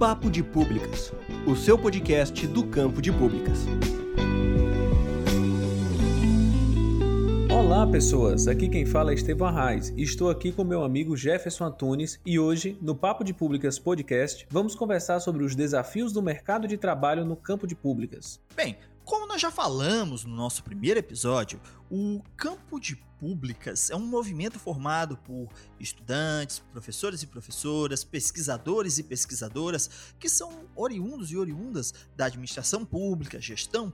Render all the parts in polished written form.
Papo de Públicas, o seu podcast do campo de públicas. Olá pessoas, aqui quem fala é Estevão Reis e estou aqui com meu amigo Jefferson Antunes e hoje, no Papo de Públicas Podcast, vamos conversar sobre os desafios do mercado de trabalho no campo de públicas. Bem, como nós já falamos no nosso primeiro episódio, o campo de públicas é um movimento formado por estudantes, professores e professoras, pesquisadores e pesquisadoras que são oriundos e oriundas da administração pública, gestão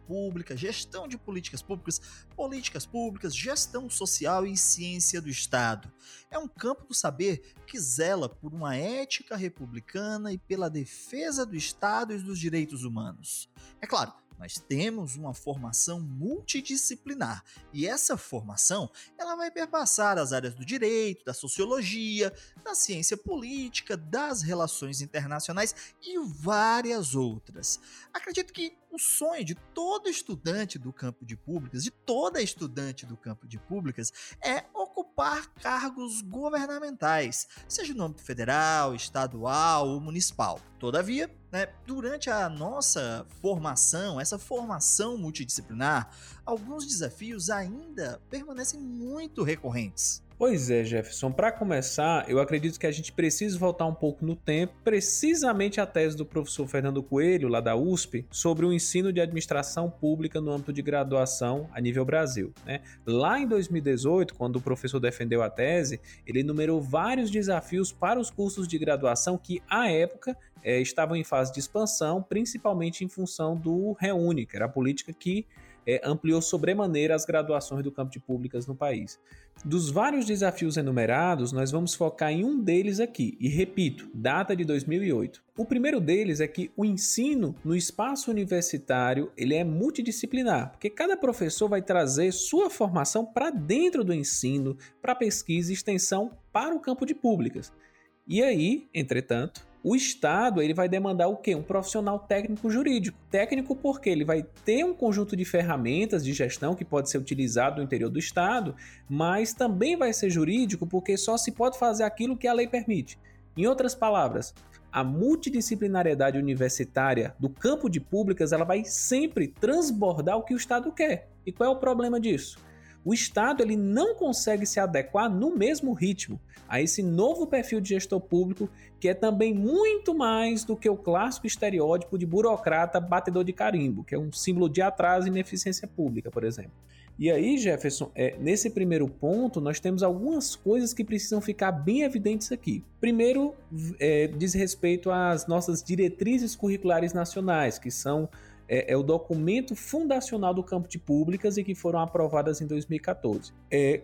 de políticas públicas, gestão social e ciência do Estado. É um campo do saber que zela por uma ética republicana e pela defesa do Estado e dos direitos humanos. É claro, nós temos uma formação multidisciplinar e essa formação ela vai perpassar as áreas do direito, da sociologia, da ciência política, das relações internacionais e várias outras. Acredito que o sonho de todo estudante do campo de públicas, de toda estudante do campo de públicas, é ocupar cargos governamentais, seja no âmbito federal, estadual ou municipal. Todavia, durante a nossa formação, essa formação multidisciplinar, alguns desafios ainda permanecem muito recorrentes. Pois é, Jefferson, para começar, eu acredito que a gente precisa voltar um pouco no tempo, precisamente à tese do professor Fernando Coelho, lá da USP, sobre o ensino de administração pública no âmbito de graduação a nível Brasil. Lá em 2018, quando o professor defendeu a tese, ele enumerou vários desafios para os cursos de graduação que, à época, estavam em fase de expansão, principalmente em função do REUNI, que era a política que ampliou sobremaneira as graduações do campo de públicas no país. Dos vários desafios enumerados, nós vamos focar em um deles aqui, e repito, data de 2008. O primeiro deles é que o ensino no espaço universitário ele é multidisciplinar, porque cada professor vai trazer sua formação para dentro do ensino, para pesquisa e extensão para o campo de públicas. E aí, entretanto, o Estado ele vai demandar o quê? Um profissional técnico-jurídico. Técnico porque ele vai ter um conjunto de ferramentas de gestão que pode ser utilizado no interior do Estado, mas também vai ser jurídico porque só se pode fazer aquilo que a lei permite. Em outras palavras, a multidisciplinariedade universitária do campo de públicas ela vai sempre transbordar o que o Estado quer. E qual é o problema disso? O Estado ele não consegue se adequar no mesmo ritmo a esse novo perfil de gestor público, que é também muito mais do que o clássico estereótipo de burocrata batedor de carimbo, que é um símbolo de atraso e ineficiência pública, por exemplo. E aí, Jefferson, nesse primeiro ponto, nós temos algumas coisas que precisam ficar bem evidentes aqui. Primeiro, diz respeito às nossas diretrizes curriculares nacionais, que são o documento fundacional do campo de públicas e que foram aprovadas em 2014.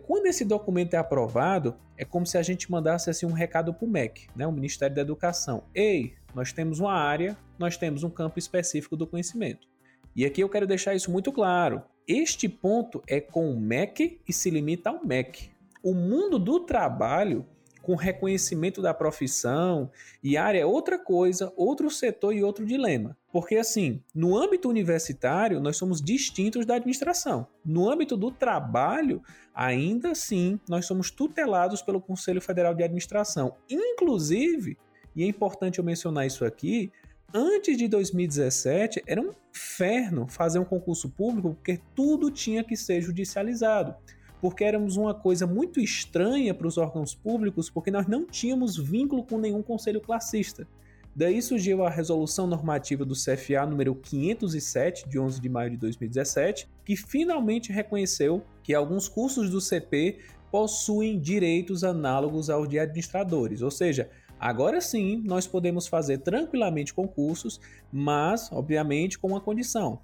Quando esse documento é aprovado, é como se a gente mandasse assim, um recado para o MEC, o Ministério da Educação. Ei, nós temos uma área, nós temos um campo específico do conhecimento. E aqui eu quero deixar isso muito claro. Este ponto é com o MEC e se limita ao MEC. O mundo do trabalho, com reconhecimento da profissão e área é outra coisa, outro setor e outro dilema. Porque, assim, no âmbito universitário, nós somos distintos da administração. No âmbito do trabalho, ainda assim, nós somos tutelados pelo Conselho Federal de Administração. Inclusive, e é importante eu mencionar isso aqui, antes de 2017, era um inferno fazer um concurso público porque tudo tinha que ser judicializado. Porque éramos uma coisa muito estranha para os órgãos públicos, porque nós não tínhamos vínculo com nenhum conselho classista. Daí surgiu a Resolução Normativa do CFA número 507, de 11 de maio de 2017, que finalmente reconheceu que alguns cursos do CP possuem direitos análogos aos de administradores, ou seja, agora sim, nós podemos fazer tranquilamente concursos, mas, obviamente, com uma condição.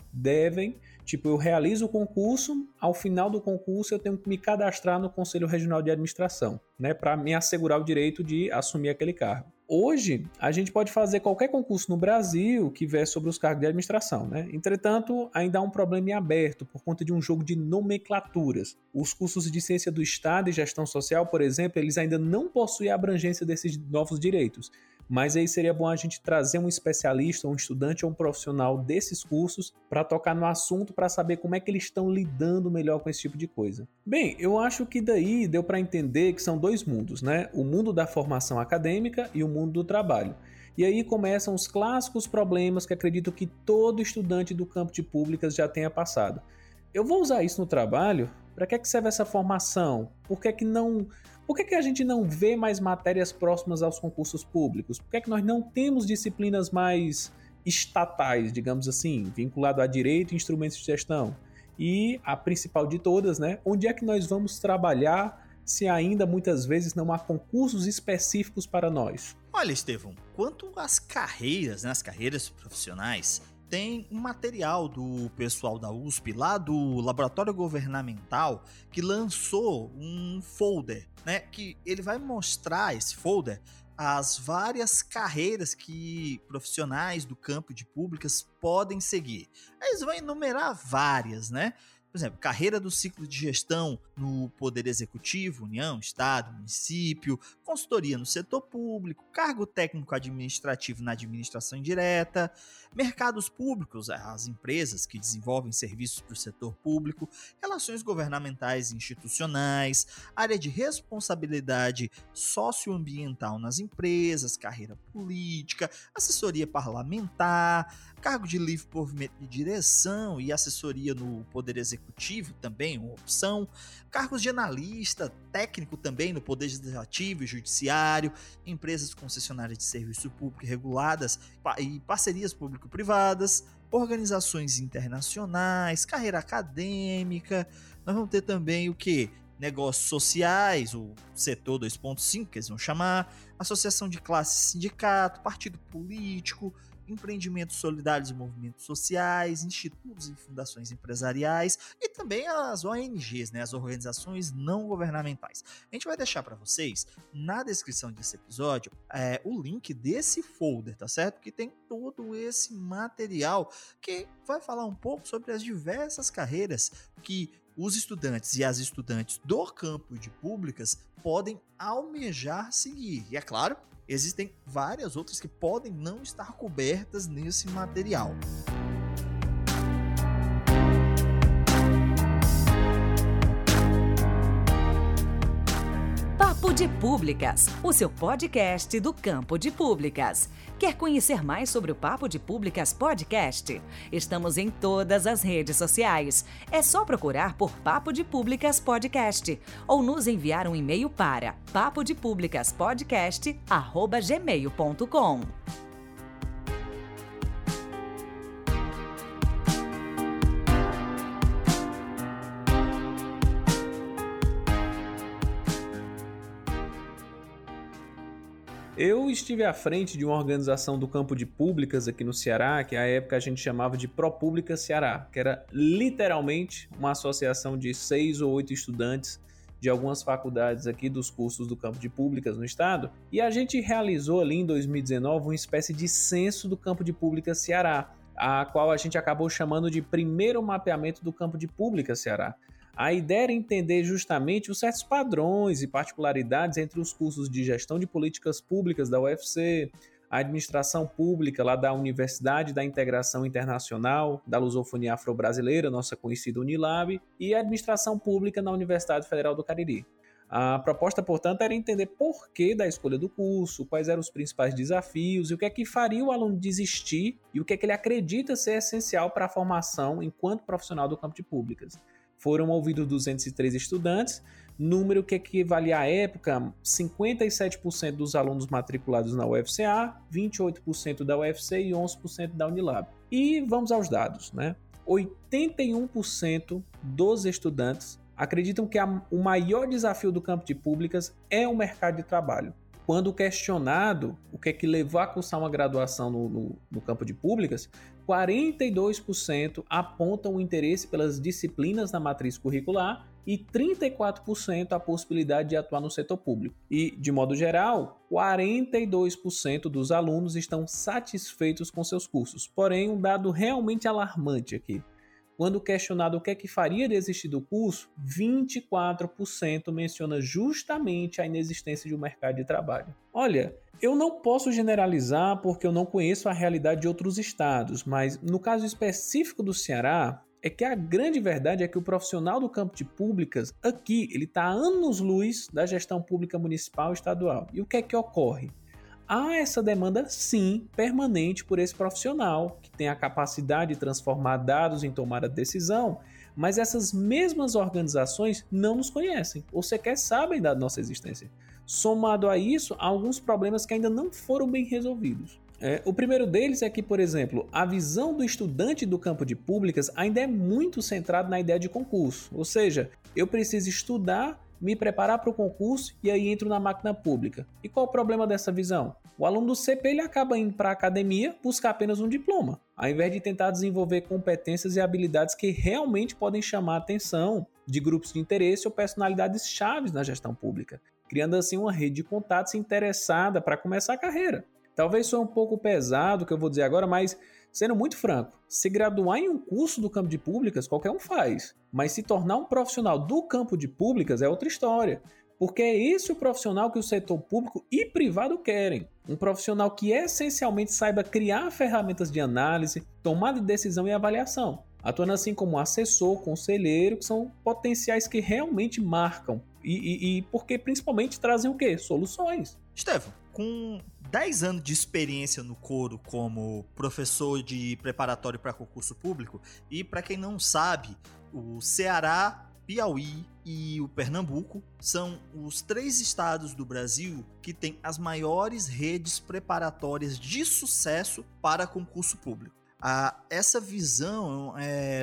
Eu realizo o concurso, ao final do concurso eu tenho que me cadastrar no Conselho Regional de Administração, para me assegurar o direito de assumir aquele cargo. Hoje, a gente pode fazer qualquer concurso no Brasil que vier sobre os cargos de administração, Entretanto, ainda há um problema em aberto por conta de um jogo de nomenclaturas. Os cursos de Ciência do Estado e Gestão Social, por exemplo, eles ainda não possuem a abrangência desses novos direitos. Mas aí seria bom a gente trazer um especialista, um estudante ou um profissional desses cursos para tocar no assunto, para saber como é que eles estão lidando melhor com esse tipo de coisa. Bem, eu acho que daí deu para entender que são dois mundos, O mundo da formação acadêmica e o mundo do trabalho. E aí começam os clássicos problemas que acredito que todo estudante do campo de públicas já tenha passado. Eu vou usar isso no trabalho? Para que é que serve essa formação? Por que é que a gente não vê mais matérias próximas aos concursos públicos? Por que é que nós não temos disciplinas mais estatais, digamos assim, vinculado a direito e instrumentos de gestão? E a principal de todas, né? Onde é que nós vamos trabalhar se ainda muitas vezes não há concursos específicos para nós? Olha, Estevão, quanto às carreiras, né, as carreiras profissionais, tem um material do pessoal da USP, lá do Laboratório Governamental, que lançou um folder, né, que ele vai mostrar, esse folder, as várias carreiras que profissionais do campo de públicas podem seguir. Eles vão enumerar várias, né? Por exemplo, carreira do ciclo de gestão no Poder Executivo, União, Estado, Município, consultoria no setor público, cargo técnico administrativo na administração indireta, mercados públicos, as empresas que desenvolvem serviços para o setor público, relações governamentais e institucionais, área de responsabilidade socioambiental nas empresas, carreira política, assessoria parlamentar, cargo de livre provimento de direção e assessoria no Poder Executivo também, uma opção, cargos de analista, técnico também no Poder Legislativo e Judiciário, empresas concessionárias de serviço público reguladas e parcerias público-privadas, organizações internacionais, carreira acadêmica. Nós vamos ter também o quê? Negócios sociais, o setor 2.5, que eles vão chamar, associação de classe, sindicato, partido político, empreendimentos solidários e movimentos sociais, institutos e fundações empresariais e também as ONGs, né, as organizações não governamentais. A gente vai deixar para vocês, na descrição desse episódio, o link desse folder, tá certo? Que tem todo esse material que vai falar um pouco sobre as diversas carreiras que os estudantes e as estudantes do campo de públicas podem almejar seguir. E é claro, existem várias outras que podem não estar cobertas nesse material. Papo de Públicas, o seu podcast do Campo de Públicas. Quer conhecer mais sobre o Papo de Públicas Podcast? Estamos em todas as redes sociais. É só procurar por Papo de Públicas Podcast ou nos enviar um e-mail para papodepublicaspodcast@gmail.com. Eu estive à frente de uma organização do campo de públicas aqui no Ceará, que à época a gente chamava de ProPública Ceará, que era literalmente uma associação de 6 ou 8 estudantes de algumas faculdades aqui dos cursos do campo de públicas no estado. E a gente realizou ali em 2019 uma espécie de censo do campo de públicas Ceará, a qual a gente acabou chamando de primeiro mapeamento do campo de públicas Ceará. A ideia era entender justamente os certos padrões e particularidades entre os cursos de gestão de políticas públicas da UFC, a administração pública lá da Universidade da Integração Internacional da Lusofonia Afro-Brasileira, nossa conhecida Unilab, e a administração pública na Universidade Federal do Cariri. A proposta, portanto, era entender por que da escolha do curso, quais eram os principais desafios e o que é que faria o aluno desistir e o que é que ele acredita ser essencial para a formação enquanto profissional do campo de públicas. Foram ouvidos 203 estudantes, número que equivale à época 57% dos alunos matriculados na UFCA, 28% da UFC e 11% da Unilab. E vamos aos dados, né? 81% dos estudantes acreditam que o maior desafio do campo de públicas é o mercado de trabalho. Quando questionado o que é que levou a cursar uma graduação no campo de públicas, 42% apontam o interesse pelas disciplinas na matriz curricular e 34% a possibilidade de atuar no setor público. E, de modo geral, 42% dos alunos estão satisfeitos com seus cursos. Porém, um dado realmente alarmante aqui. Quando questionado o que é que faria desistir do curso, 24% menciona justamente a inexistência de um mercado de trabalho. Olha, eu não posso generalizar porque eu não conheço a realidade de outros estados, mas no caso específico do Ceará, é que a grande verdade é que o profissional do campo de públicas aqui, ele está a anos-luz da gestão pública municipal e estadual. E o que é que ocorre? há essa demanda, sim, permanente por esse profissional, que tem a capacidade de transformar dados em tomada de decisão, mas essas mesmas organizações não nos conhecem, ou sequer sabem da nossa existência. Somado a isso, há alguns problemas que ainda não foram bem resolvidos. O primeiro deles é que, por exemplo, a visão do estudante do campo de públicas ainda é muito centrada na ideia de concurso, ou seja, eu preciso estudar, me preparar para o concurso e aí entro na máquina pública. E qual o problema dessa visão? O aluno do CP ele acaba indo para a academia buscar apenas um diploma, ao invés de tentar desenvolver competências e habilidades que realmente podem chamar a atenção de grupos de interesse ou personalidades chaves na gestão pública, criando assim uma rede de contatos interessada para começar a carreira. Talvez seja um pouco pesado o que eu vou dizer agora, mas, sendo muito franco, se graduar em um curso do campo de públicas, qualquer um faz. Mas se tornar um profissional do campo de públicas é outra história, porque é esse o profissional que o setor público e privado querem. Um profissional que essencialmente saiba criar ferramentas de análise, tomada de decisão e avaliação, atuando assim como assessor, conselheiro, que são potenciais que realmente marcam. E porque principalmente trazem o quê? Soluções. Estevão, com 10 anos de experiência no coro como professor de preparatório para concurso público, e para quem não sabe, o Ceará, Piauí e o Pernambuco são os 3 estados do Brasil que têm as maiores redes preparatórias de sucesso para concurso público. Essa visão,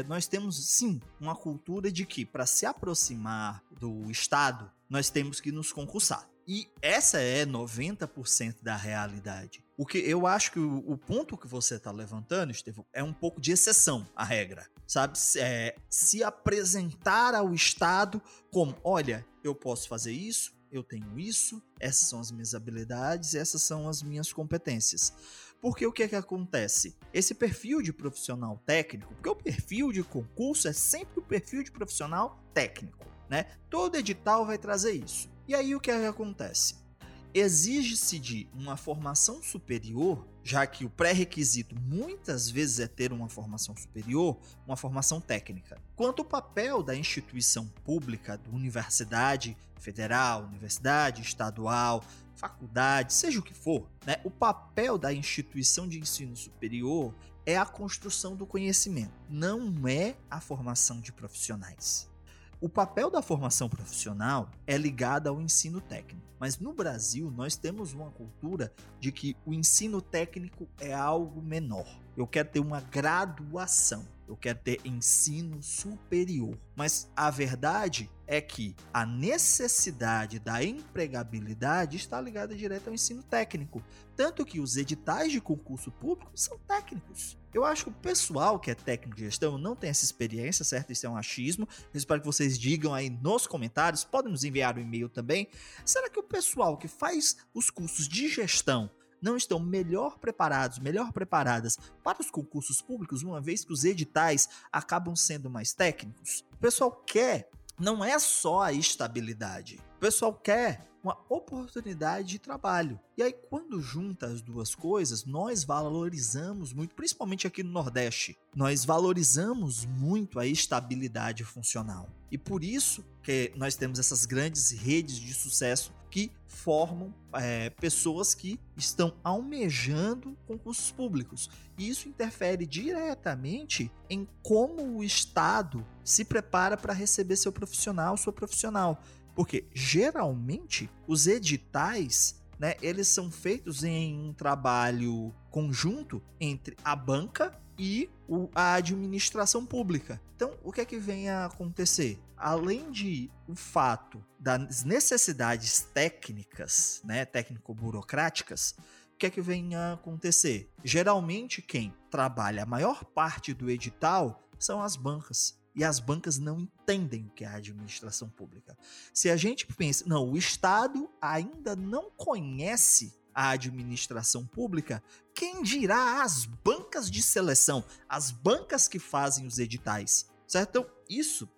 nós temos sim uma cultura de que para se aproximar do estado, nós temos que nos concursar. E essa é 90% da realidade. O que eu acho que o ponto que você está levantando, Estevão, é um pouco de exceção à regra, sabe? Se apresentar ao Estado como, olha, eu posso fazer isso, eu tenho isso, essas são as minhas habilidades, essas são as minhas competências. Porque o que é que acontece? Esse perfil de profissional técnico, porque o perfil de concurso é sempre o perfil de profissional técnico, né? Todo edital vai trazer isso. E aí o que acontece? Exige-se de uma formação superior, já que o pré-requisito muitas vezes é ter uma formação superior, uma formação técnica. Quanto ao papel da instituição pública, da universidade federal, universidade estadual, faculdade, seja o que for, né? O papel da instituição de ensino superior é a construção do conhecimento, não é a formação de profissionais. O papel da formação profissional é ligado ao ensino técnico, mas no Brasil nós temos uma cultura de que o ensino técnico é algo menor. Eu quero ter uma graduação, eu quero ter ensino superior. Mas a verdade é que a necessidade da empregabilidade está ligada direto ao ensino técnico. Tanto que os editais de concurso público são técnicos. Eu acho que o pessoal que é técnico de gestão não tem essa experiência, certo? Isso é um achismo. Eu espero que vocês digam aí nos comentários. Podem nos enviar um e-mail também. Será que o pessoal que faz os cursos de gestão não estão melhor preparados, melhor preparadas para os concursos públicos, uma vez que os editais acabam sendo mais técnicos? O pessoal quer, não é só a estabilidade, o pessoal quer uma oportunidade de trabalho. E aí, quando junta as duas coisas, nós valorizamos muito, principalmente aqui no Nordeste, nós valorizamos muito a estabilidade funcional. E por isso que nós temos essas grandes redes de sucesso que formam pessoas que estão almejando concursos públicos. E isso interfere diretamente em como o Estado se prepara para receber seu profissional, sua profissional. Porque, geralmente, os editais, né, eles são feitos em um trabalho conjunto entre a banca e a administração pública. Então, o que é que vem a acontecer? Além de o fato das necessidades técnicas, né, técnico-burocráticas, o que é que vem a acontecer? Geralmente, quem trabalha a maior parte do edital são as bancas. E as bancas não entendem o que é a administração pública. Se a gente pensa, não, o Estado ainda não conhece a administração pública, quem dirá as bancas de seleção, as bancas que fazem os editais, certo? Então, isso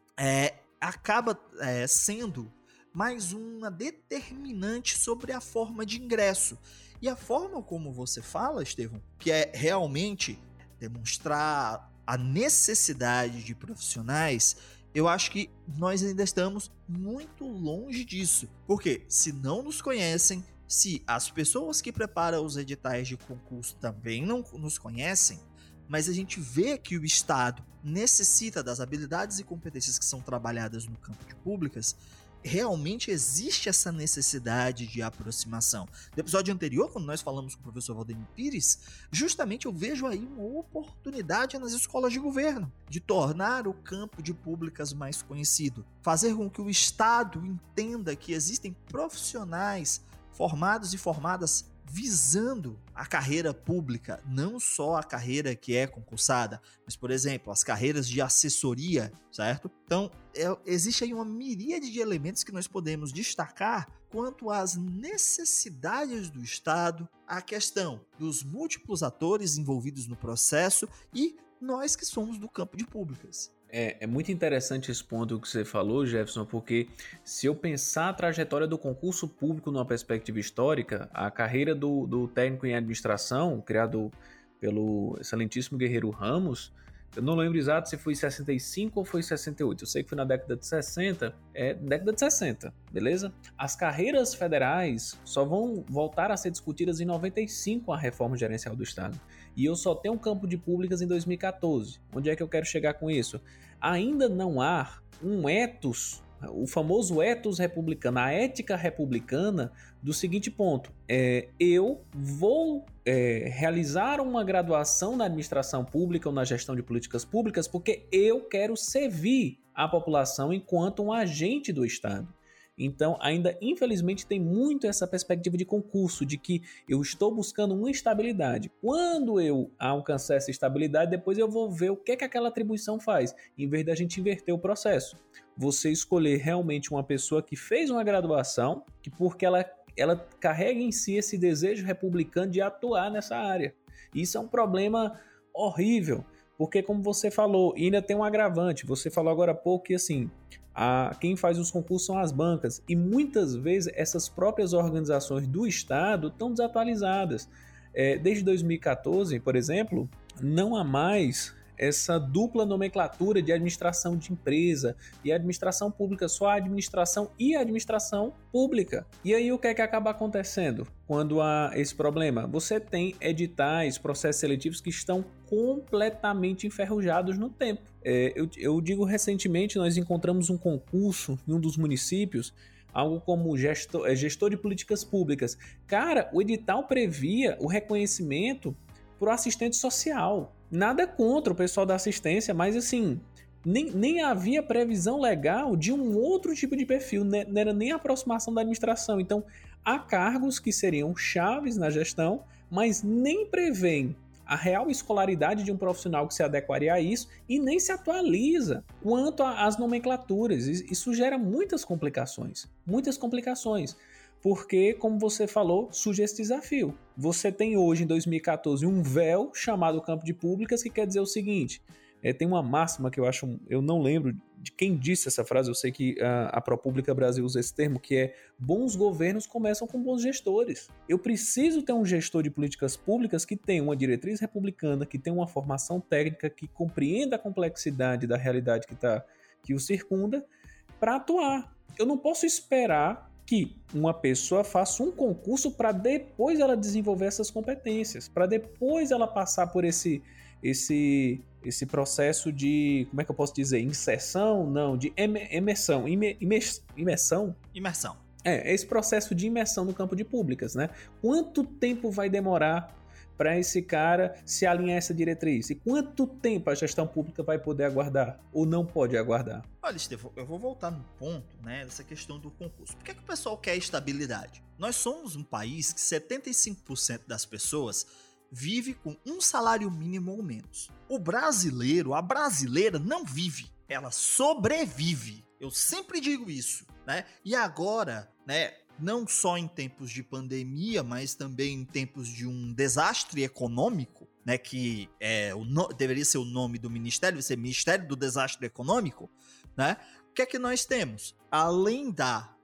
acaba sendo mais uma determinante sobre a forma de ingresso. E a forma como você fala, Estevão, que é realmente demonstrar a necessidade de profissionais, eu acho que nós ainda estamos muito longe disso. Porque se não nos conhecem, Se as pessoas que preparam os editais de concurso também não nos conhecem, mas a gente vê que o Estado necessita das habilidades e competências que são trabalhadas no campo de públicas, realmente existe essa necessidade de aproximação. No episódio anterior, quando nós falamos com o professor Valdemir Pires, justamente eu vejo aí uma oportunidade nas escolas de governo, de tornar o campo de públicas mais conhecido, fazer com que o Estado entenda que existem profissionais formados e formadas visando a carreira pública, não só a carreira que é concursada, mas, por exemplo, as carreiras de assessoria, certo? Então, existe aí uma miríade de elementos que nós podemos destacar quanto às necessidades do Estado, a questão dos múltiplos atores envolvidos no processo e nós que somos do campo de públicas. É muito interessante esse ponto que você falou, Jefferson, porque se eu pensar a trajetória do concurso público numa perspectiva histórica, a carreira do técnico em administração, criado pelo excelentíssimo Guerreiro Ramos, eu não lembro exato se foi em 65 ou foi em 68, eu sei que foi na década de 60, década de 60, beleza? As carreiras federais só vão voltar a ser discutidas em 95, a reforma gerencial do Estado, e eu só tenho um campo de públicas em 2014, onde é que eu quero chegar com isso? Ainda não há um ethos, o famoso ethos republicano, a ética republicana do seguinte ponto, eu vou realizar uma graduação na administração pública ou na gestão de políticas públicas porque eu quero servir a população enquanto um agente do Estado. Então, ainda infelizmente tem muito essa perspectiva de concurso, de que eu estou buscando uma estabilidade. Quando eu alcançar essa estabilidade, depois eu vou ver o que é que aquela atribuição faz, em vez da gente inverter o processo. Você escolher realmente uma pessoa que fez uma graduação, que porque ela carrega em si esse desejo republicano de atuar nessa área. Isso é um problema horrível, porque como você falou, ainda tem um agravante, você falou agora há pouco que assim... Quem faz os concursos são as bancas, e muitas vezes essas próprias organizações do Estado estão desatualizadas. Desde 2014, por exemplo, não há mais essa dupla nomenclatura de administração de empresa e administração pública, só a administração e a administração pública. E aí o que é que acaba acontecendo quando há esse problema? Você tem editais, processos seletivos que estão completamente enferrujados no tempo. Eu digo recentemente, nós encontramos um concurso em um dos municípios, algo como gestor de políticas públicas. Cara, o edital previa o reconhecimento para o assistente social. Nada contra o pessoal da assistência, mas assim, nem havia previsão legal de um outro tipo de perfil, não era nem a aproximação da administração. Então, há cargos que seriam chaves na gestão, mas nem prevêem a real escolaridade de um profissional que se adequaria a isso e nem se atualiza quanto às nomenclaturas. Isso gera muitas complicações, muitas complicações. Porque, como você falou, surge esse desafio. Você tem hoje, em 2014, um véu chamado campo de públicas, que quer dizer o seguinte, tem uma máxima que eu não lembro de quem disse essa frase, eu sei que a ProPública Brasil usa esse termo, que é bons governos começam com bons gestores. Eu preciso ter um gestor de políticas públicas que tenha uma diretriz republicana, que tenha uma formação técnica, que compreenda a complexidade da realidade que o circunda, para atuar. Eu não posso esperar que uma pessoa faça um concurso para depois ela desenvolver essas competências, para depois ela passar por esse processo de, como é que eu posso dizer, imersão. Esse processo de imersão no campo de públicas, né? Quanto tempo vai demorar para esse cara se alinhar a essa diretriz? E quanto tempo a gestão pública vai poder aguardar ou não pode aguardar? Olha, Estevão, eu vou voltar no ponto, né, dessa questão do concurso. Por que é que o pessoal quer estabilidade? Nós somos um país que 75% das pessoas vive com um salário mínimo ou menos. O brasileiro, a brasileira não vive, ela sobrevive. Eu sempre digo isso, né? E agora, né, não só em tempos de pandemia, mas também em tempos de um desastre econômico, né, que deveria ser o nome do ministério, ser Ministério do Desastre Econômico, né? O que é que nós temos? Além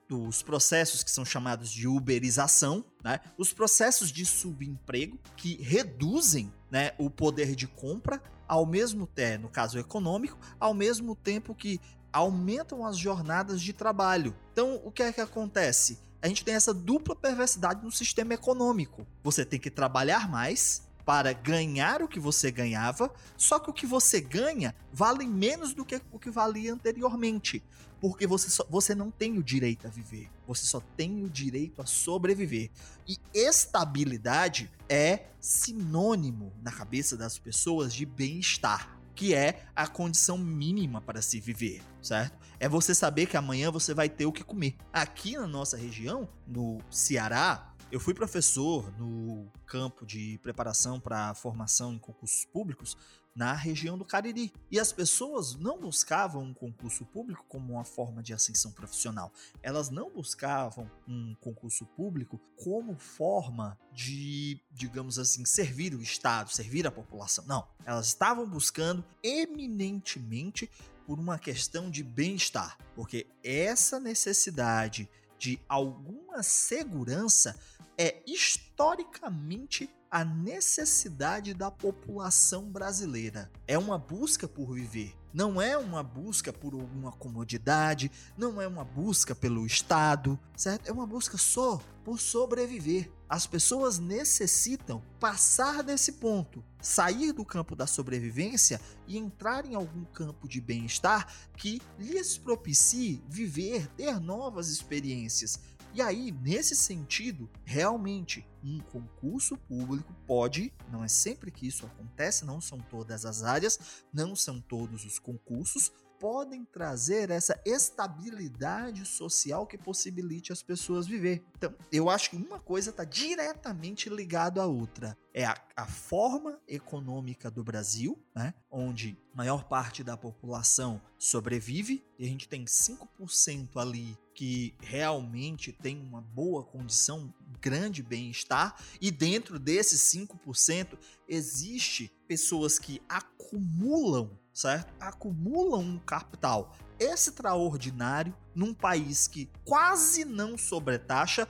dos processos que são chamados de uberização, né, os processos de subemprego que reduzem, né, o poder de compra, ao mesmo tempo, no caso econômico, ao mesmo tempo que aumentam as jornadas de trabalho. Então, o que é que acontece? a gente tem essa dupla perversidade no sistema econômico. Você tem que trabalhar mais para ganhar o que você ganhava, só que o que você ganha vale menos do que o que valia anteriormente, porque você não tem o direito a viver, você só tem o direito a sobreviver. E estabilidade é sinônimo na cabeça das pessoas de bem-estar, que é a condição mínima para se viver, certo? É você saber que amanhã você vai ter o que comer. Aqui na nossa região, no Ceará, eu fui professor no campo de preparação para formação em concursos públicos na região do Cariri. E as pessoas não buscavam um concurso público como uma forma de ascensão profissional. Elas não buscavam um concurso público como forma de, digamos assim, servir o Estado, servir a população. Não. Elas estavam buscando eminentemente por uma questão de bem-estar. Porque essa necessidade de alguma segurança é historicamente a necessidade da população brasileira. É uma busca por viver, não é uma busca por alguma comodidade, não é uma busca pelo Estado, certo? É uma busca só por sobreviver. As pessoas necessitam passar desse ponto, sair do campo da sobrevivência e entrar em algum campo de bem-estar que lhes propicie viver, ter novas experiências. E aí, nesse sentido, realmente, um concurso público pode, não é sempre que isso acontece, não são todas as áreas, não são todos os concursos, podem trazer essa estabilidade social que possibilite as pessoas viver. Então, eu acho que uma coisa está diretamente ligada à outra. É a forma econômica do Brasil, né, onde a maior parte da população sobrevive, e a gente tem 5% ali que realmente tem uma boa condição, grande bem-estar, e dentro desses 5% existe pessoas que acumulam, certo? Acumulam um capital extraordinário num país que quase não sobretaxa.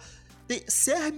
Ser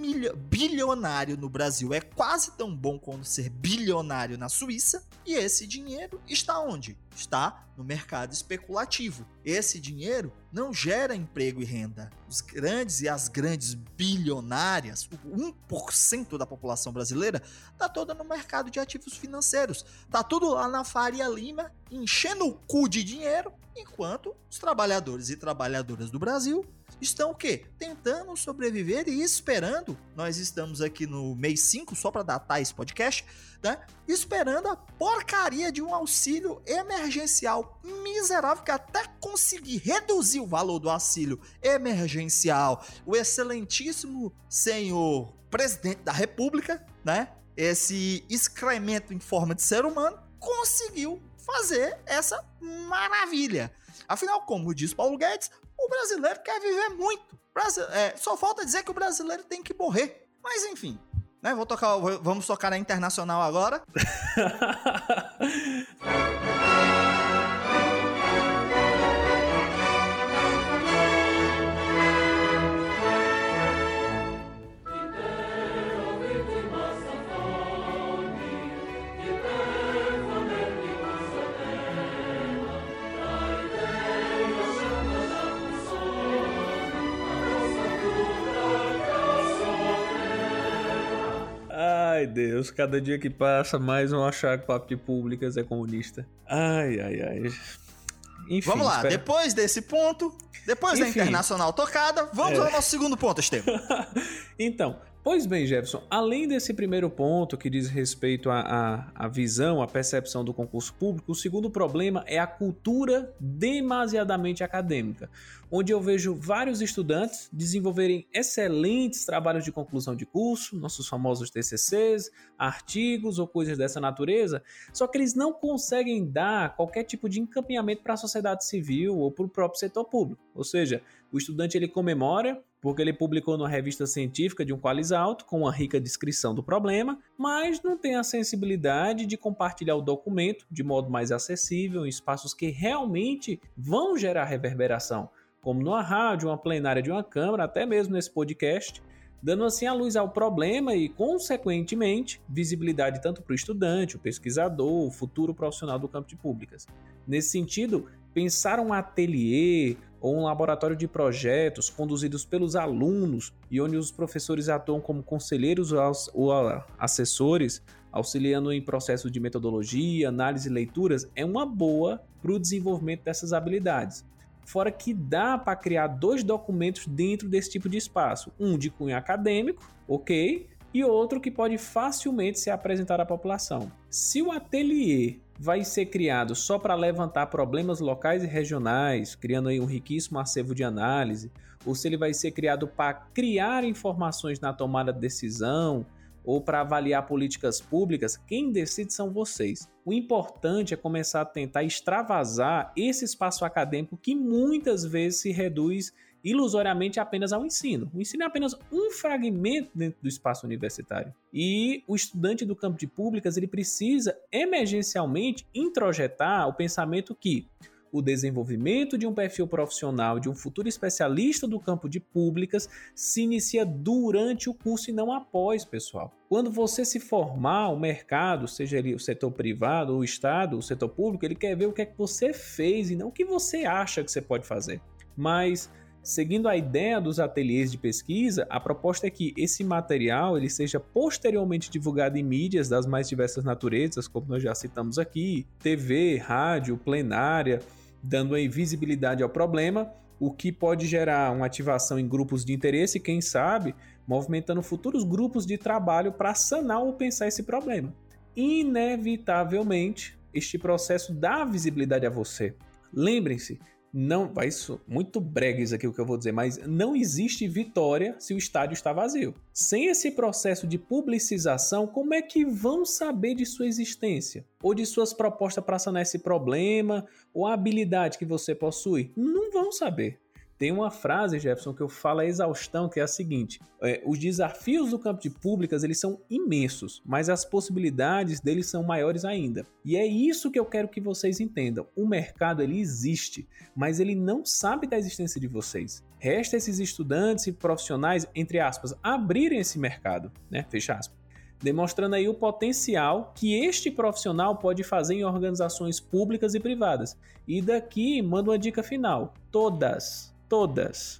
bilionário no Brasil é quase tão bom quanto ser bilionário na Suíça, e esse dinheiro está onde? Está no mercado especulativo. Esse dinheiro não gera emprego e renda. Os grandes e as grandes bilionárias, 1% da população brasileira, está toda no mercado de ativos financeiros. Está tudo lá na Faria Lima, enchendo o cu de dinheiro, enquanto os trabalhadores e trabalhadoras do Brasil estão o quê? Tentando sobreviver e esperando. Nós estamos aqui no mês 5, só para datar esse podcast, né? Esperando a porcaria de um auxílio emergencial miserável, que até conseguir reduzir o valor do auxílio emergencial, o excelentíssimo senhor presidente da República, né? Esse excremento em forma de ser humano, conseguiu fazer essa maravilha. Afinal, como diz Paulo Guedes, o brasileiro quer viver muito. Só falta dizer que o brasileiro tem que morrer. Mas enfim, né? Vamos tocar na internacional agora. Ai, Deus, cada dia que passa, mais vão achar que o Papo de Públicas é comunista. Ai, ai, ai. Enfim, vamos lá, depois desse ponto, depois da internacional tocada, vamos ao nosso segundo ponto, Estevão. Então, pois bem, Jefferson, além desse primeiro ponto que diz respeito à visão, à percepção do concurso público, o segundo problema é a cultura demasiadamente acadêmica, onde eu vejo vários estudantes desenvolverem excelentes trabalhos de conclusão de curso, nossos famosos TCCs, artigos ou coisas dessa natureza, só que eles não conseguem dar qualquer tipo de encaminhamento para a sociedade civil ou para o próprio setor público. Ou seja, o estudante ele comemora porque ele publicou numa revista científica de um qualis alto, com uma rica descrição do problema, mas não tem a sensibilidade de compartilhar o documento de modo mais acessível, em espaços que realmente vão gerar reverberação, como numa rádio, uma plenária de uma câmara, até mesmo nesse podcast, dando assim a luz ao problema e, consequentemente, visibilidade tanto para o estudante, o pesquisador, o futuro profissional do campo de públicas. Nesse sentido, pensar um ateliê ou um laboratório de projetos conduzidos pelos alunos e onde os professores atuam como conselheiros ou assessores, auxiliando em processo de metodologia, análise e leituras, é uma boa para o desenvolvimento dessas habilidades. Fora que dá para criar dois documentos dentro desse tipo de espaço, um de cunho acadêmico, ok, e outro que pode facilmente ser apresentado à população. Se o ateliê vai ser criado só para levantar problemas locais e regionais, criando aí um riquíssimo acervo de análise, ou se ele vai ser criado para criar informações na tomada de decisão, ou para avaliar políticas públicas, quem decide são vocês. O importante é começar a tentar extravasar esse espaço acadêmico que muitas vezes se reduz ilusoriamente apenas ao ensino. O ensino é apenas um fragmento dentro do espaço universitário. E o estudante do campo de públicas, ele precisa emergencialmente introjetar o pensamento que o desenvolvimento de um perfil profissional, de um futuro especialista do campo de públicas, se inicia durante o curso e não após, pessoal. Quando você se formar, o mercado, seja ele o setor privado ou o Estado, o setor público, ele quer ver o que é que você fez e não o que você acha que você pode fazer. Mas, seguindo a ideia dos ateliês de pesquisa, a proposta é que esse material ele seja posteriormente divulgado em mídias das mais diversas naturezas, como nós já citamos aqui, TV, rádio, plenária, dando aí visibilidade ao problema, o que pode gerar uma ativação em grupos de interesse, quem sabe, movimentando futuros grupos de trabalho para sanar ou pensar esse problema. Inevitavelmente, este processo dá visibilidade a você. Lembrem-se, não, vai isso muito bregues aqui o que eu vou dizer, mas não existe vitória se o estádio está vazio. Sem esse processo de publicização, como é que vão saber de sua existência? Ou de suas propostas para sanar esse problema, ou a habilidade que você possui? Não vão saber. Tem uma frase, Jefferson, que eu falo a exaustão, que é a seguinte: os desafios do campo de públicas, eles são imensos, mas as possibilidades deles são maiores ainda. E é isso que eu quero que vocês entendam. O mercado, ele existe, mas ele não sabe da existência de vocês. Resta esses estudantes e profissionais, entre aspas, abrirem esse mercado, né? Fecha aspas. Demonstrando aí o potencial que este profissional pode fazer em organizações públicas e privadas. E daqui, mando uma dica final. Todas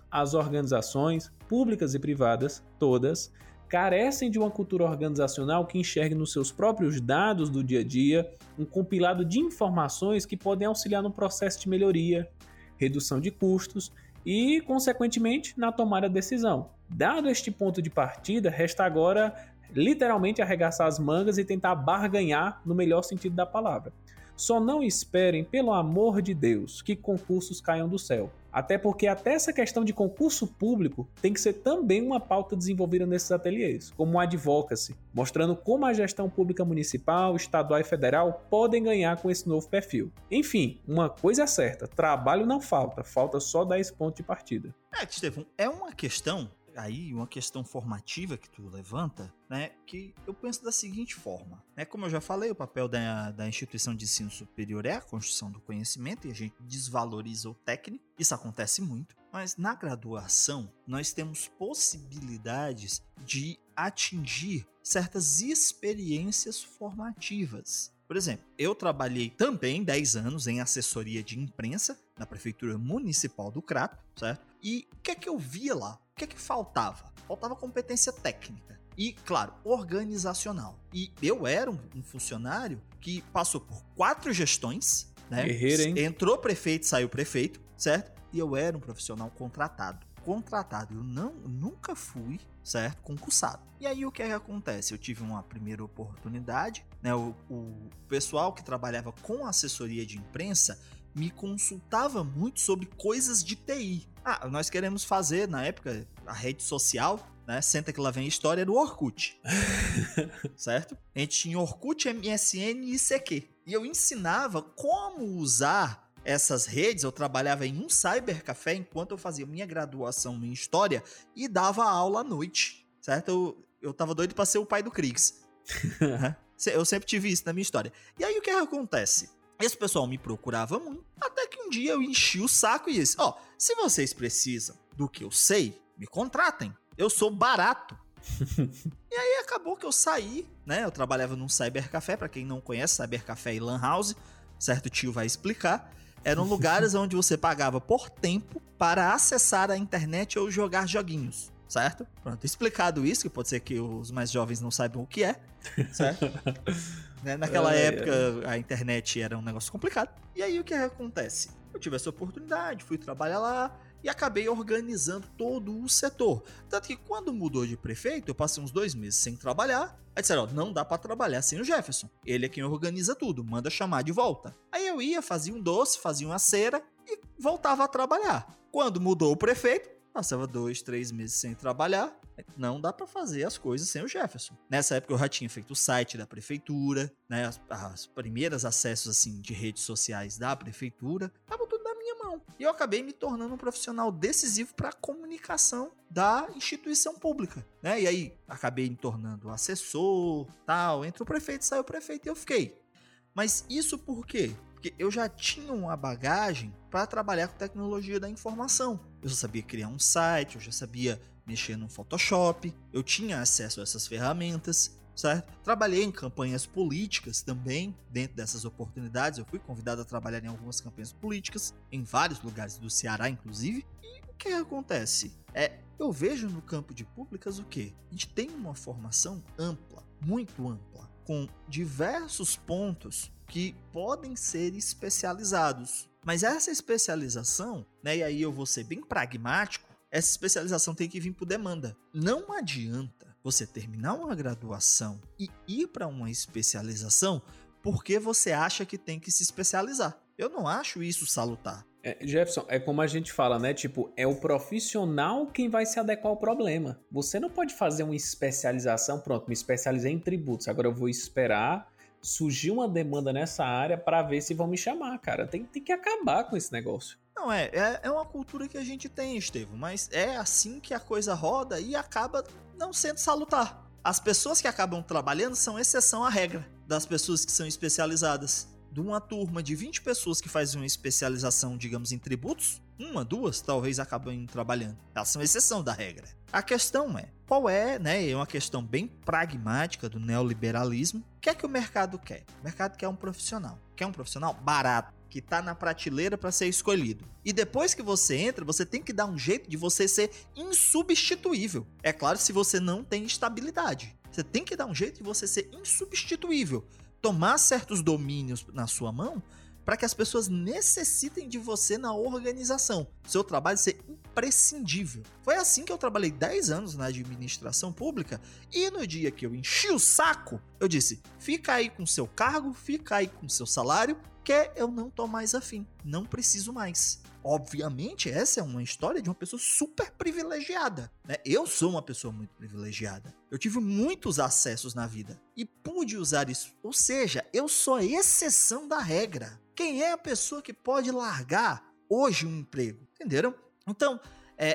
as organizações, públicas e privadas, todas, carecem de uma cultura organizacional que enxergue nos seus próprios dados do dia a dia um compilado de informações que podem auxiliar no processo de melhoria, redução de custos e, consequentemente, na tomada de decisão. Dado este ponto de partida, resta agora literalmente arregaçar as mangas e tentar barganhar no melhor sentido da palavra. Só não esperem, pelo amor de Deus, que concursos caiam do céu. Até porque até essa questão de concurso público tem que ser também uma pauta desenvolvida nesses ateliês, como o advocacy, mostrando como a gestão pública municipal, estadual e federal podem ganhar com esse novo perfil. Enfim, uma coisa é certa, trabalho não falta, falta só dar esse ponto de partida. Estevão, é uma questão aí, uma questão formativa que tu levanta, né, que eu penso da seguinte forma, né, como eu já falei, o papel da instituição de ensino superior é a construção do conhecimento e a gente desvaloriza o técnico, isso acontece muito, mas na graduação nós temos possibilidades de atingir certas experiências formativas. Por exemplo, eu trabalhei também 10 anos em assessoria de imprensa na Prefeitura Municipal do Crato, certo? E o que é que eu via lá? O que é que faltava? Faltava competência técnica e, claro, organizacional. E eu era um funcionário que passou por 4 gestões, né? Guerreiro, hein? Entrou prefeito, saiu prefeito, certo? E eu era um profissional contratado. Eu nunca fui, certo, concursado. E aí o que é que acontece? Eu tive uma primeira oportunidade, né? O pessoal que trabalhava com assessoria de imprensa me consultava muito sobre coisas de TI. Ah, nós queremos fazer, na época, a rede social, né? Senta que lá vem a história do Orkut. Certo? A gente tinha Orkut, MSN e ICQ. E eu ensinava como usar essas redes. Eu trabalhava em um cybercafé enquanto eu fazia minha graduação em História e dava aula à noite, certo? Eu tava doido pra ser o pai do Kriegs. Eu sempre tive isso na minha história. E aí o que acontece? Esse pessoal me procurava muito, até que um dia eu enchi o saco e disse: ó, se vocês precisam do que eu sei, me contratem, eu sou barato. E aí acabou que eu saí, né? Eu trabalhava num cybercafé, pra quem não conhece, cybercafé e lan house, certo? O tio vai explicar. Eram lugares onde você pagava por tempo para acessar a internet ou jogar joguinhos, certo? Pronto, explicado isso, que pode ser que os mais jovens não saibam o que é, certo? Né? Naquela época, a internet era um negócio complicado. E aí, o que acontece? Eu tive essa oportunidade, fui trabalhar lá e acabei organizando todo o setor. Tanto que quando mudou de prefeito, eu passei uns 2 meses sem trabalhar. Aí disseram, ó, não dá pra trabalhar sem o Jefferson. Ele é quem organiza tudo, manda chamar de volta. Aí eu ia, fazia um doce, fazia uma cera e voltava a trabalhar. Quando mudou o prefeito, passava 2, 3 meses sem trabalhar. Não dá pra fazer as coisas sem o Jefferson. Nessa época eu já tinha feito o site da prefeitura, né, as primeiras acessos assim, de redes sociais da prefeitura. Tava tudo na minha mão. E eu acabei me tornando um profissional decisivo para a comunicação da instituição pública, né? E aí acabei me tornando assessor, tal. Entra o prefeito, sai o prefeito e eu fiquei. Mas isso por quê? Porque eu já tinha uma bagagem para trabalhar com tecnologia da informação. Eu já sabia criar um site, eu já sabia mexer no Photoshop, eu tinha acesso a essas ferramentas, certo? Trabalhei em campanhas políticas também, dentro dessas oportunidades. Eu fui convidado a trabalhar em algumas campanhas políticas, em vários lugares do Ceará, inclusive. E o que acontece? Eu vejo no campo de públicas o quê? A gente tem uma formação ampla, muito ampla, com diversos pontos que podem ser especializados. Mas essa especialização, né, e aí eu vou ser bem pragmático, essa especialização tem que vir por demanda. Não adianta você terminar uma graduação e ir para uma especialização porque você acha que tem que se especializar. Eu não acho isso salutar. Jefferson, é como a gente fala, né? Tipo, é o profissional quem vai se adequar ao problema. Você não pode fazer uma especialização, pronto, me especializei em tributos, agora eu vou esperar surgir uma demanda nessa área para ver se vão me chamar, cara. Tem que acabar com esse negócio. Não, é uma cultura que a gente tem, Estevão, mas é assim que a coisa roda e acaba não sendo salutar. As pessoas que acabam trabalhando são exceção à regra das pessoas que são especializadas. De uma turma de 20 pessoas que faz uma especialização, digamos, em tributos, 1, 2, talvez acabem trabalhando. Elas são exceção da regra. A questão é, qual é, né, uma questão bem pragmática do neoliberalismo, o que é que o mercado quer? O mercado quer um profissional barato, que está na prateleira para ser escolhido. E depois que você entra, você tem que dar um jeito de você ser insubstituível. É claro, se você não tem estabilidade. Você tem que dar um jeito de você ser insubstituível. Tomar certos domínios na sua mão para que as pessoas necessitem de você na organização. Seu trabalho ser imprescindível. Foi assim que eu trabalhei 10 anos na administração pública e no dia que eu enchi o saco, eu disse, fica aí com seu cargo, fica aí com seu salário, que eu não tô mais afim, não preciso mais. Obviamente, essa é uma história de uma pessoa super privilegiada, né? Eu sou uma pessoa muito privilegiada. Eu tive muitos acessos na vida e pude usar isso. Ou seja, eu sou a exceção da regra. Quem é a pessoa que pode largar hoje um emprego? Entenderam? Então,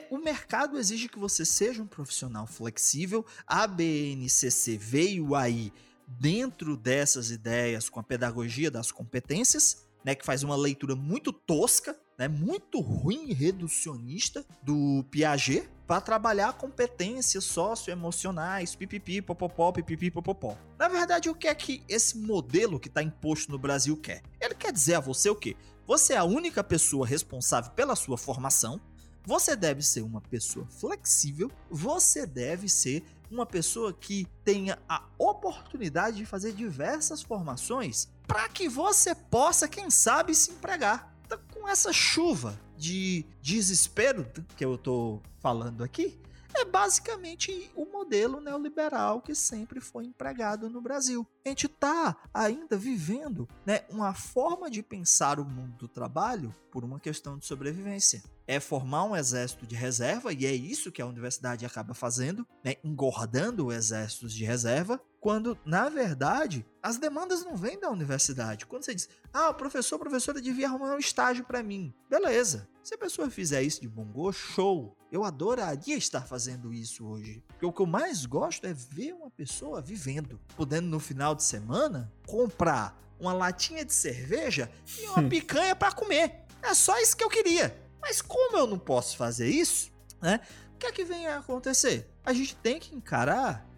o mercado exige que você seja um profissional flexível. A BNCC veio aí dentro dessas ideias com a pedagogia das competências, né, que faz uma leitura muito tosca, né, muito ruim, reducionista, do Piaget, para trabalhar competências socioemocionais, pipipi, popopó, pipipi, popopó. Na verdade, o que é que esse modelo que está imposto no Brasil quer? Ele quer dizer a você o quê? Você é a única pessoa responsável pela sua formação, você deve ser uma pessoa flexível, você deve ser uma pessoa que tenha a oportunidade de fazer diversas formações para que você possa, quem sabe, se empregar. Então, com essa chuva de desespero que eu estou falando aqui, é basicamente o modelo neoliberal que sempre foi empregado no Brasil. A gente está ainda vivendo, né, uma forma de pensar o mundo do trabalho por uma questão de sobrevivência. É formar um exército de reserva, e é isso que a universidade acaba fazendo, né, engordando exércitos de reserva, quando, na verdade, as demandas não vêm da universidade. Quando você diz, ah, o professor, a professora devia arrumar um estágio para mim. Beleza. Se a pessoa fizer isso de bom gosto, show. Eu adoraria estar fazendo isso hoje. Porque o que eu mais gosto é ver uma pessoa vivendo, podendo, no final de semana, comprar uma latinha de cerveja e uma picanha para comer. É só isso que eu queria. Mas como eu não posso fazer isso, né? O que é que vem a acontecer? A gente tem que encarar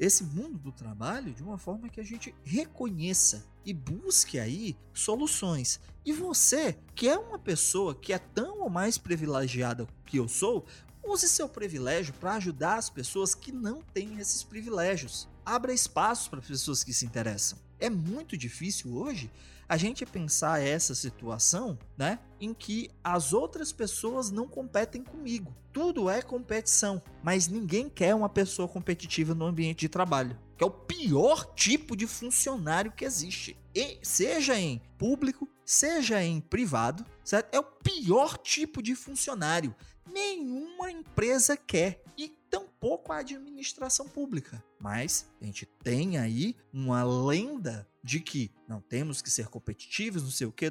esse mundo do trabalho de uma forma que a gente reconheça e busque aí soluções. E você, que é uma pessoa que é tão ou mais privilegiada que eu sou, use seu privilégio para ajudar as pessoas que não têm esses privilégios. Abra espaço para pessoas que se interessam. É muito difícil hoje a gente pensar essa situação, né, em que as outras pessoas não competem comigo. Tudo é competição, mas ninguém quer uma pessoa competitiva no ambiente de trabalho, que é o pior tipo de funcionário que existe. E seja em público, seja em privado, certo? É o pior tipo de funcionário. Nenhuma empresa quer e tampouco a administração pública. Mas a gente tem aí uma lenda de que não temos que ser competitivos, não sei o quê.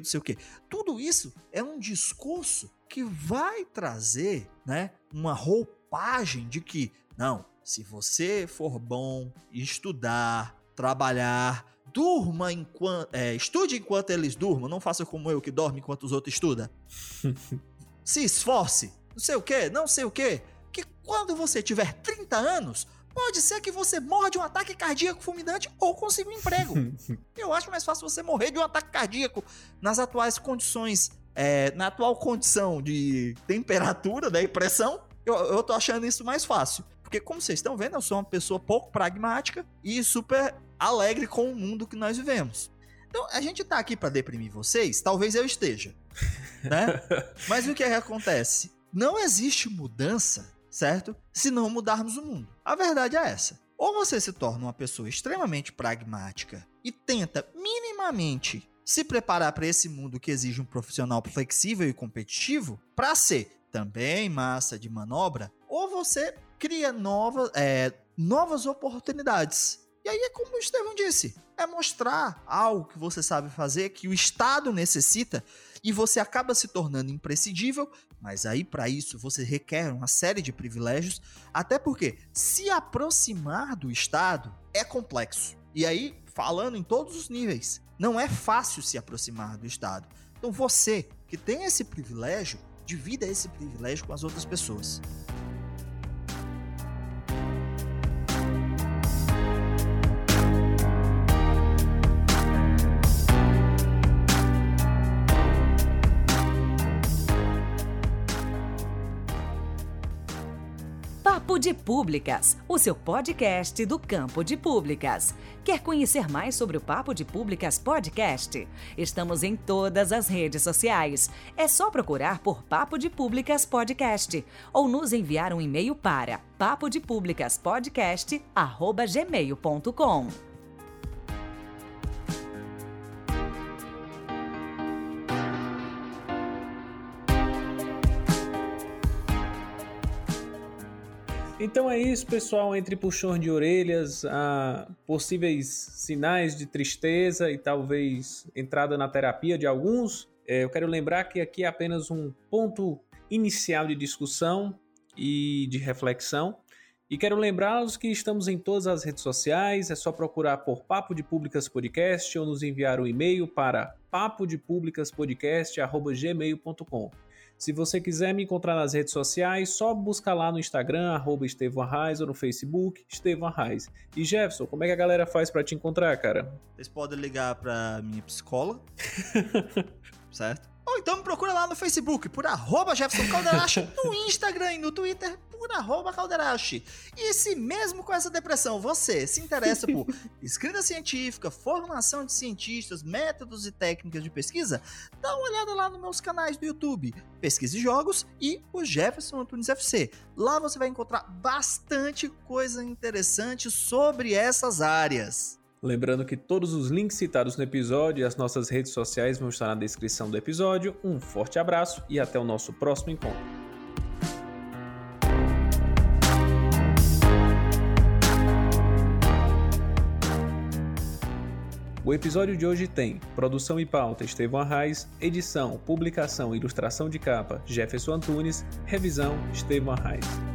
Tudo isso é um discurso que vai trazer, né, uma roupagem de que, não, se você for bom, estudar, trabalhar, estude enquanto eles durmam, não faça como eu que dorme enquanto os outros estudam. Se esforce, não sei o quê, que quando você tiver 30 anos, pode ser que você morra de um ataque cardíaco fulminante ou consiga um emprego. Eu acho mais fácil você morrer de um ataque cardíaco nas atuais condições, na atual condição de temperatura, né, e pressão. Eu tô achando isso mais fácil. Porque, como vocês estão vendo, eu sou uma pessoa pouco pragmática e super alegre com o mundo que nós vivemos. Então, a gente tá aqui pra deprimir vocês, talvez eu esteja, né? Mas o que acontece? Não existe mudança, certo? Se não mudarmos o mundo. A verdade é essa. Ou você se torna uma pessoa extremamente pragmática e tenta minimamente se preparar para esse mundo que exige um profissional flexível e competitivo para ser também massa de manobra, ou você cria novas oportunidades. E aí é como o Estevão disse, é mostrar algo que você sabe fazer, que o Estado necessita, e você acaba se tornando imprescindível, mas aí para isso você requer uma série de privilégios, até porque se aproximar do Estado é complexo. E aí, falando em todos os níveis, não é fácil se aproximar do Estado. Então você que tem esse privilégio, divida esse privilégio com as outras pessoas. Papo de Públicas, o seu podcast do Campo de Públicas. Quer conhecer mais sobre o Papo de Públicas Podcast? Estamos em todas as redes sociais. É só procurar por Papo de Públicas Podcast ou nos enviar um e-mail para papodepublicaspodcast@gmail.com. Então é isso, pessoal, entre puxões de orelhas, possíveis sinais de tristeza e talvez entrada na terapia de alguns, eu quero lembrar que aqui é apenas um ponto inicial de discussão e de reflexão. E quero lembrá-los que estamos em todas as redes sociais, é só procurar por Papo de Públicas Podcast ou nos enviar um e-mail para papodepublicaspodcast@gmail.com. Se você quiser me encontrar nas redes sociais, só buscar lá no Instagram, @Estevão Reis, ou no Facebook, Estevão Reis. E Jefferson, como é que a galera faz pra te encontrar, cara? Vocês podem ligar pra minha psicóloga, certo? Ou então me procura lá no Facebook, por @JeffersonCalderache, no Instagram e no Twitter, por @Calderache. E se mesmo com essa depressão você se interessa por escrita científica, formação de cientistas, métodos e técnicas de pesquisa, dá uma olhada lá nos meus canais do YouTube, Pesquisa e Jogos e o Jefferson Antunes UFC. Lá você vai encontrar bastante coisa interessante sobre essas áreas. Lembrando que todos os links citados no episódio e as nossas redes sociais vão estar na descrição do episódio. Um forte abraço e até o nosso próximo encontro. O episódio de hoje tem produção e pauta Estevão Arraes, edição, publicação e ilustração de capa Jefferson Antunes, revisão Estevão Arraes.